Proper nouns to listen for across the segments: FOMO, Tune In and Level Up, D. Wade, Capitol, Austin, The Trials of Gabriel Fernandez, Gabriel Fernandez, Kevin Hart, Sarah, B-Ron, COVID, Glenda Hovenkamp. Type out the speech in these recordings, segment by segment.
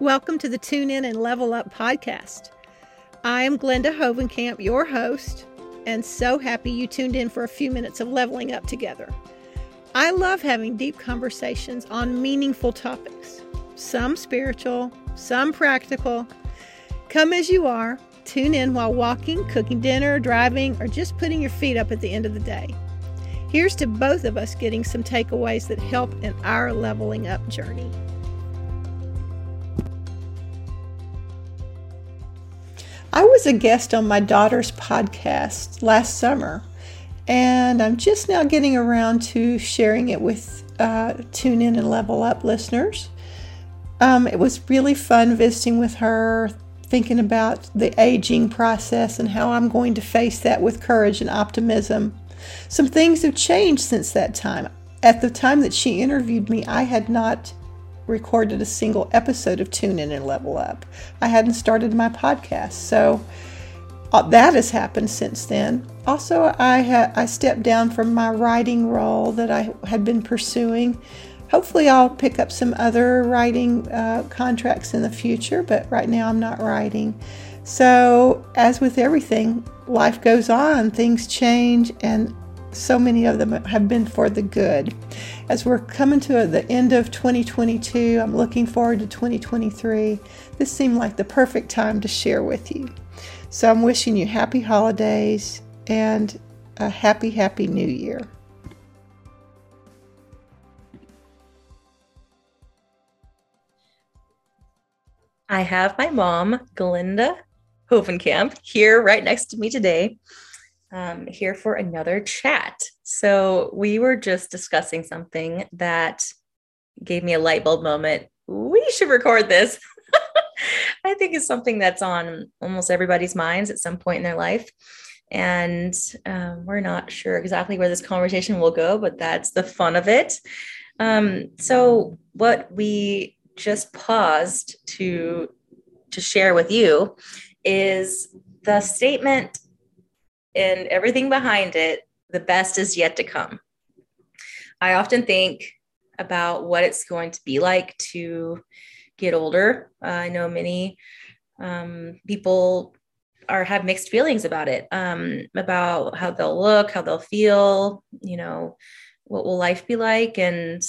Welcome to the Tune In and Level Up podcast. I am Glenda Hovenkamp, your host, and so happy you tuned in for a few minutes of leveling up together. I love having deep conversations on meaningful topics, some spiritual, some practical. Come as you are, tune in while walking, cooking dinner, driving, or just putting your feet up at the end of the day. Here's to both of us getting some takeaways that help in our leveling up journey. I was a guest on my daughter's podcast last summer, and I'm just now getting around to sharing it with Tune In and Level Up listeners. It was really fun visiting with her, thinking about the aging process and how I'm going to face that with courage and optimism. Some things have changed since that time. At the time that she interviewed me, I had not recorded a single episode of Tune In and Level Up. I hadn't started my podcast, so that has happened since then. Also, I stepped down from my writing role that I had been pursuing. Hopefully, I'll pick up some other writing contracts in the future, but right now I'm not writing. So, as with everything, life goes on, things change, and so many of them have been for the good. As we're coming to the end of 2022, I'm looking forward to 2023. This seemed like the perfect time to share with you. So I'm wishing you happy holidays and a happy, happy new year. I have my mom, Glenda Hovenkamp, here right next to me today. Here for another chat. So we were just discussing something that gave me a light bulb moment. We should record this. I think it's something that's on almost everybody's minds at some point in their life. And we're not sure exactly where this conversation will go, but that's the fun of it. So what we just paused to share with you is the statement and everything behind it, the best is yet to come. I often think about what it's going to be like to get older. I know many people have mixed feelings about it, about how they'll look, how they'll feel, you know, what will life be like? And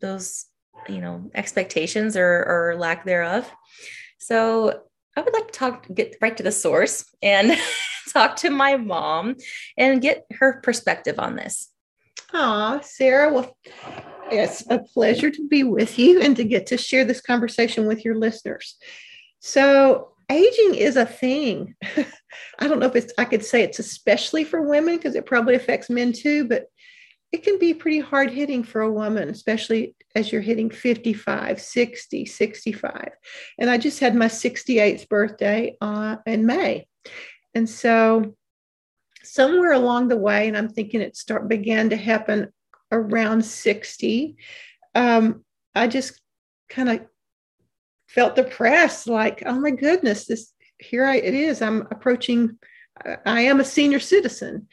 those, you know, expectations or lack thereof. So I would like to get right to the source and talk to my mom and get her perspective on this. Aw, Sarah, well, it's a pleasure to be with you and to get to share this conversation with your listeners. So aging is a thing. I don't know if I could say it's especially for women because it probably affects men too, but it can be pretty hard hitting for a woman, especially as you're hitting 55, 60, 65. And I just had my 68th birthday in May. And so somewhere along the way, and I'm thinking it began to happen around 60, I just kind of felt depressed, like, oh my goodness, it is. I am a senior citizen.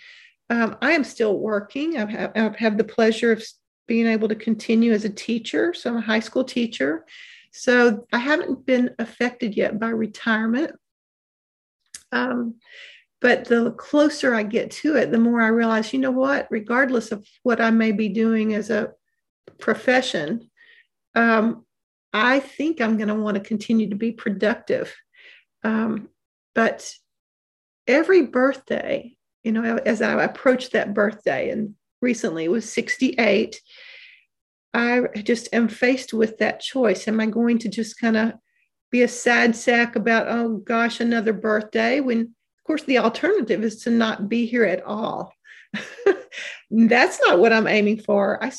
I am still working. I've had the pleasure of being able to continue as a teacher. So I'm a high school teacher. So I haven't been affected yet by retirement. But the closer I get to it, the more I realize, you know what, regardless of what I may be doing as a profession, I think I'm going to want to continue to be productive. But every birthday, you know, as I approached that birthday, and recently it was 68, I just am faced with that choice. Am I going to just kind of be a sad sack about, oh gosh, another birthday? When, of course, the alternative is to not be here at all. That's not what I'm aiming for. I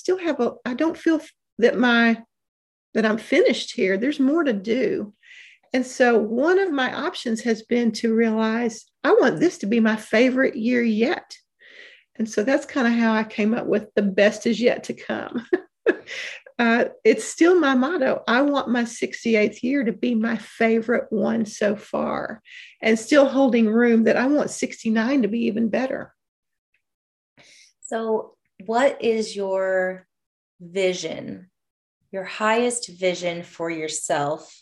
don't feel that I'm finished here. There's more to do. And so one of my options has been to realize I want this to be my favorite year yet. And so that's kind of how I came up with the best is yet to come. It's still my motto. I want my 68th year to be my favorite one so far, and still holding room that I want 69 to be even better. So what is your vision your highest vision for yourself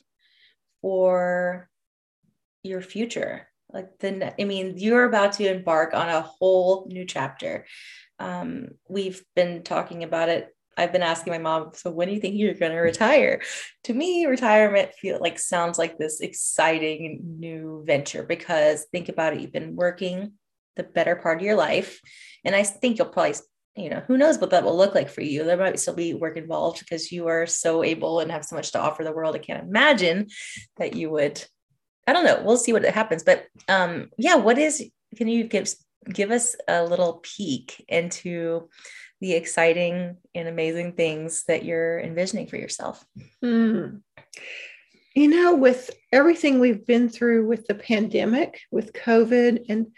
or your future. Like you're about to embark on a whole new chapter. We've been talking about it. I've been asking my mom, so when do you think you're going to retire? To me, retirement sounds like this exciting new venture, because think about it. You've been working the better part of your life. And I think you'll probably, who knows what that will look like for you. There might still be work involved because you are so able and have so much to offer the world. I can't imagine that you would, I don't know. We'll see what happens. But can you give us a little peek into the exciting and amazing things that you're envisioning for yourself? With everything we've been through with the pandemic, with COVID, and,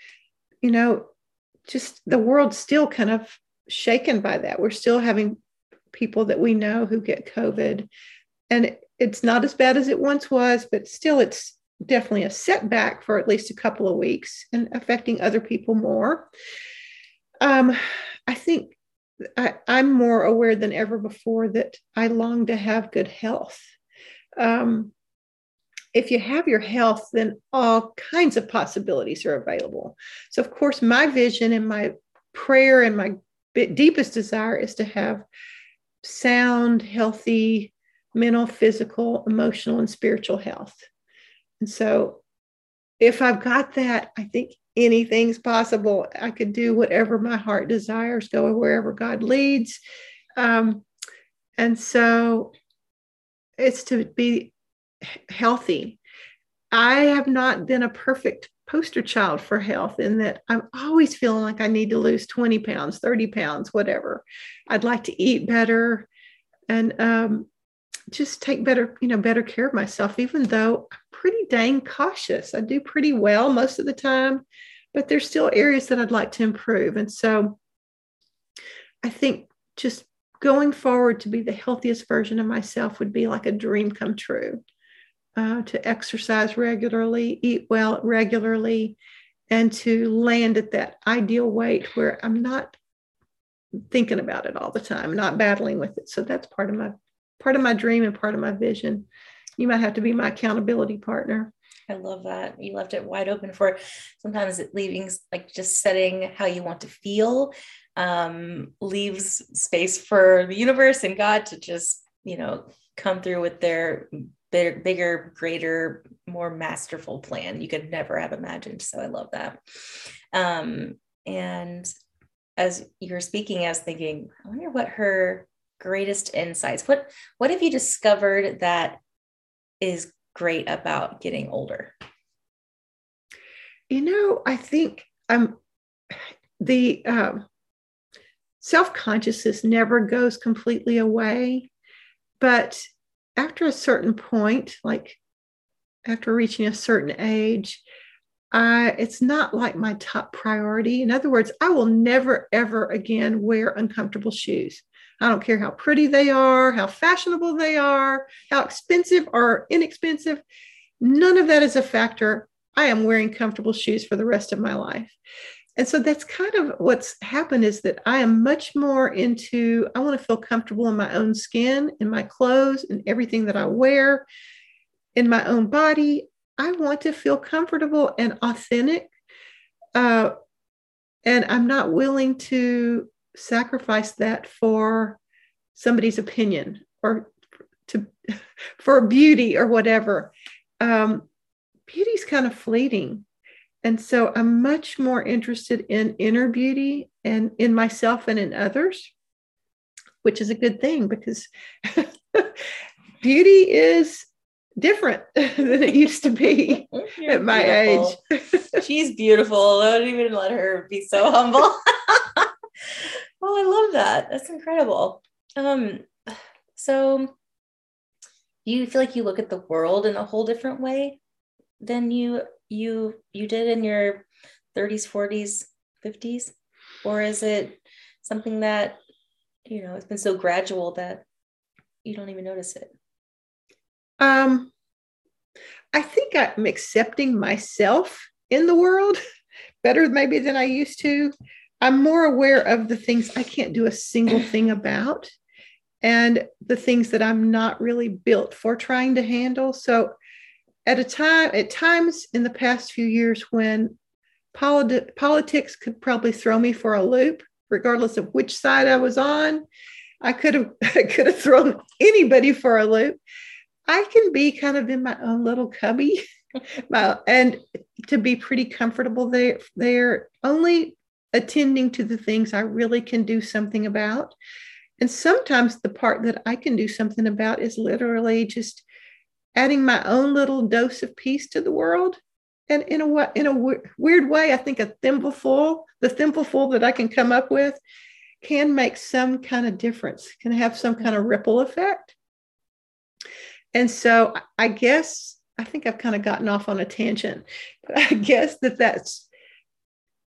just the world's still kind of shaken by that. We're still having people that we know who get COVID, and it's not as bad as it once was, but still it's definitely a setback for at least a couple of weeks and affecting other people more. I think I'm more aware than ever before that I long to have good health. If you have your health, then all kinds of possibilities are available. So of course, my vision and my prayer and my deepest desire is to have sound, healthy, mental, physical, emotional, and spiritual health. And so if I've got that, I think anything's possible. I could do whatever my heart desires, go wherever God leads. And so it's to be healthy. I have not been a perfect poster child for health, in that I'm always feeling like I need to lose 20 pounds, 30 pounds, whatever. I'd like to eat better and just take better care of myself, even though I'm pretty dang cautious. I do pretty well most of the time, but there's still areas that I'd like to improve. And so I think just going forward to be the healthiest version of myself would be like a dream come true. To exercise regularly, eat well regularly, and to land at that ideal weight where I'm not thinking about it all the time, not battling with it. So that's part of my dream and part of my vision. You might have to be my accountability partner. I love that. You left it wide open for sometimes just setting how you want to feel, leaves space for the universe and God to just, come through with their bigger, greater, more masterful plan you could never have imagined. So I love that. And as you're speaking, I was thinking, I wonder what her greatest insights, what have you discovered that is great about getting older? I think the self-consciousness never goes completely away, but after a certain point, like after reaching a certain age, it's not like my top priority. In other words, I will never, ever again wear uncomfortable shoes. I don't care how pretty they are, how fashionable they are, how expensive or inexpensive. None of that is a factor. I am wearing comfortable shoes for the rest of my life. And so that's kind of what's happened, is that I am much more into, I want to feel comfortable in my own skin, in my clothes, in everything that I wear, in my own body. I want to feel comfortable and authentic. And I'm not willing to sacrifice that for somebody's opinion or for beauty or whatever. Beauty's kind of fleeting. And so I'm much more interested in inner beauty and in myself and in others, which is a good thing, because beauty is different than it used to be at my age. She's beautiful. Don't even let her be so humble. Oh, I love that. That's incredible. So you feel like you look at the world in a whole different way than you did in your 30s, 40s, 50s? Or is it something that, it's been so gradual that you don't even notice it? I think I'm accepting myself in the world better maybe than I used to. I'm more aware of the things I can't do a single thing about. and the things that I'm not really built for trying to handle. So at times in the past few years when politics could probably throw me for a loop, regardless of which side I was on, I could have thrown anybody for a loop. I can be kind of in my own little cubby and to be pretty comfortable there, only attending to the things I really can do something about. And sometimes the part that I can do something about is literally just adding my own little dose of peace to the world. And in a weird way, I think the thimbleful that I can come up with can make some kind of difference, can have some kind of ripple effect. And so I guess, I think I've kind of gotten off on a tangent, but I guess that's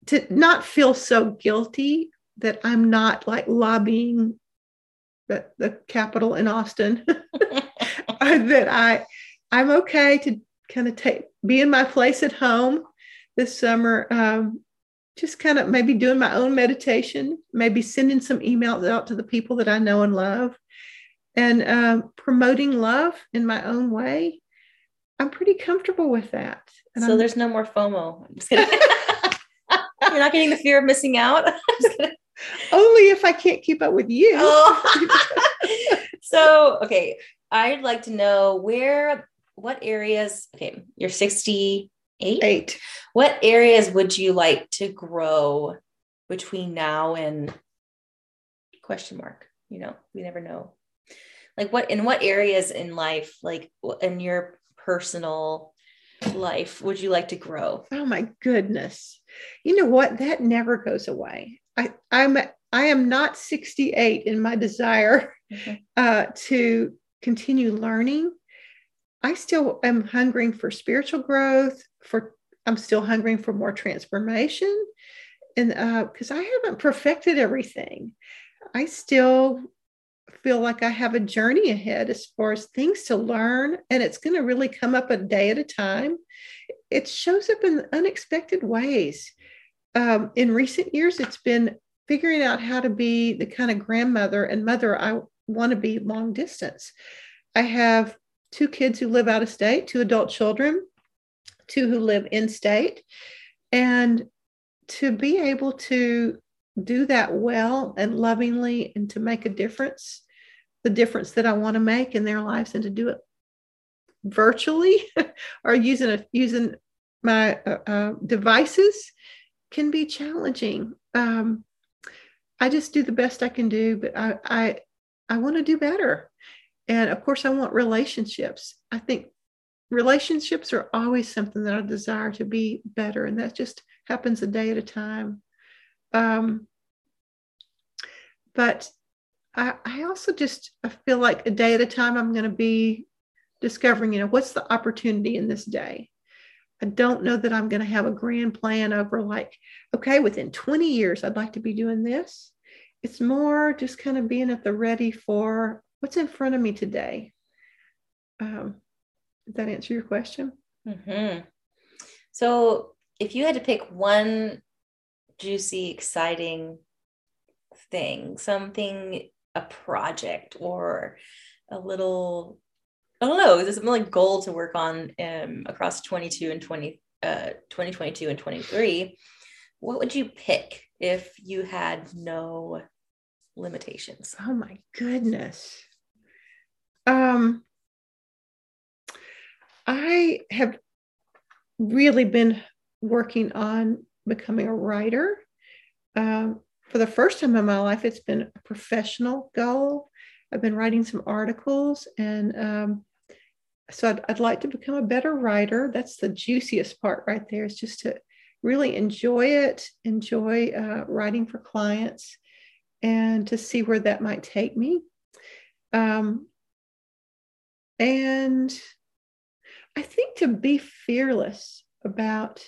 to not feel so guilty that I'm not like lobbying the Capitol in Austin, that I'm okay to kind of be in my place at home this summer, just kind of maybe doing my own meditation, maybe sending some emails out to the people that I know and love, and promoting love in my own way. I'm pretty comfortable with that. And so there's no more FOMO. I'm just kidding. You're not getting the fear of missing out? Only if I can't keep up with you. Oh. So, okay. I'd like to know what areas, okay, you're 68. Eight. What areas would you like to grow between now and ? You know, we never know. Like what areas in life, like in your personal life, would you like to grow? Oh my goodness. You know what? That never goes away. I am not 68 in my desire to continue learning. I still am hungering for spiritual growth. I'm still hungering for more transformation, and because I haven't perfected everything, I still feel like I have a journey ahead as far as things to learn, and it's going to really come up a day at a time. It shows up in unexpected ways. In recent years, it's been figuring out how to be the kind of grandmother and mother I want to be long distance. I have 2 kids who live out of state, 2 adult children, 2 who live in state. And to be able to do that well and lovingly and to make a difference, the difference that I want to make in their lives, and to do it virtually or using my devices can be challenging. I just do the best I can do, but I want to do better. And of course, I want relationships. I think relationships are always something that I desire to be better. And that just happens a day at a time. But I also I feel like a day at a time, I'm going to be discovering, what's the opportunity in this day? I don't know that I'm going to have a grand plan over within 20 years, I'd like to be doing this. It's more just kind of being at the ready for what's in front of me today. Did that answer your question? Mm-hmm. So if you had to pick one juicy, exciting thing, something, a project or a little, I don't know, there's some like goal to work on across 2022 and 23, what would you pick if you had no limitations? Oh my goodness. I have really been working on becoming a writer. For the first time in my life, it's been a professional goal. I've been writing some articles, and so I'd like to become a better writer. That's the juiciest part right there, is just to really enjoy writing for clients and to see where that might take me. And I think to be fearless about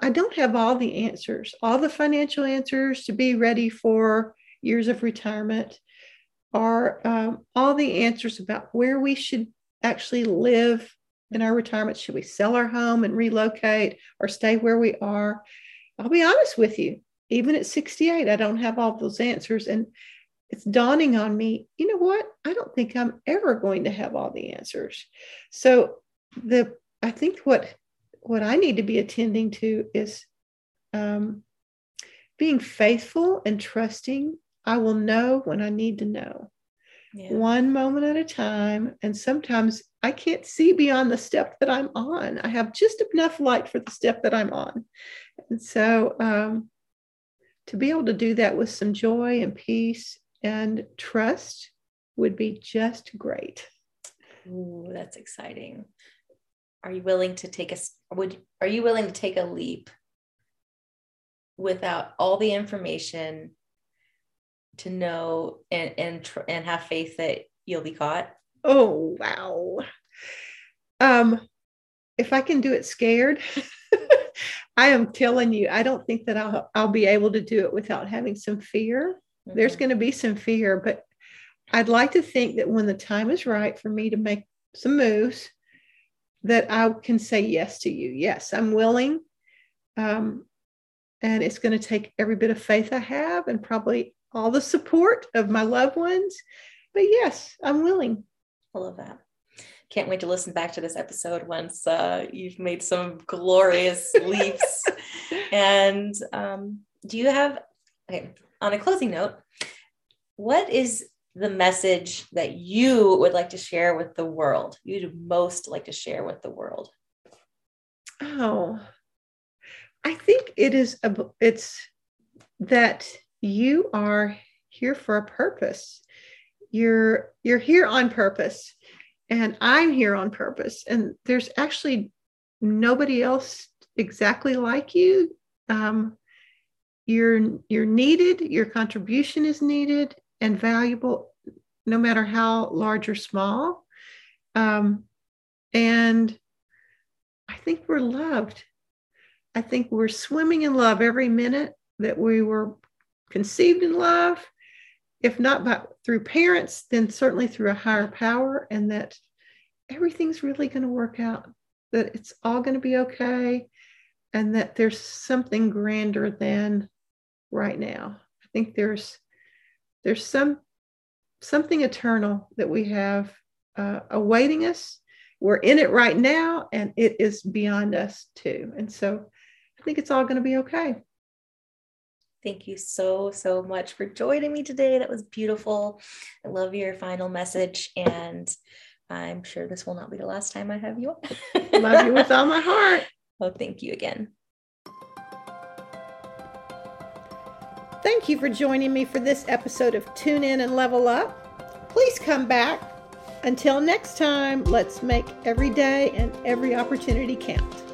I don't have all the answers, all the financial answers to be ready for years of retirement, or all the answers about where we should actually live in our retirement. Should we sell our home and relocate or stay where we are? I'll be honest with you, even at 68, I don't have all those answers. And it's dawning on me, you know what? I don't think I'm ever going to have all the answers. So I think what I need to be attending to is being faithful and trusting. I will know when I need to know. Yeah. One moment at a time. And sometimes I can't see beyond the step that I'm on. I have just enough light for the step that I'm on. And so to be able to do that with some joy and peace and trust would be just great. Ooh, that's exciting. Are you willing to take a leap without all the information to know and have faith that you'll be caught? Oh, wow. If I can do it scared, I am telling you, I don't think that I'll be able to do it without having some fear. Mm-hmm. There's going to be some fear, but I'd like to think that when the time is right for me to make some moves, that I can say yes to you. Yes, I'm willing. And it's going to take every bit of faith I have and probably all the support of my loved ones. But yes, I'm willing. I love that. Can't wait to listen back to this episode once you've made some glorious leaps. And on a closing note, what is the message that you would like to share with the world? You'd most like to share with the world? Oh, I think it's that you are here for a purpose. You're here on purpose, and I'm here on purpose. And there's actually nobody else exactly like you. You're needed. Your contribution is needed and valuable, no matter how large or small. And I think we're loved. I think we're swimming in love every minute that we were conceived in love, if not through parents, then certainly through a higher power, and that everything's really going to work out, that it's all going to be okay, and that there's something grander than right now. I think there's something eternal that we have awaiting us. We're in it right now, and it is beyond us too. And so I think it's all going to be okay. Thank you so, so much for joining me today. That was beautiful. I love your final message, and I'm sure this will not be the last time I have you on. Love you with all my heart. Well, thank you again. Thank you for joining me for this episode of Tune In and Level Up. Please come back. Until next time, let's make every day and every opportunity count.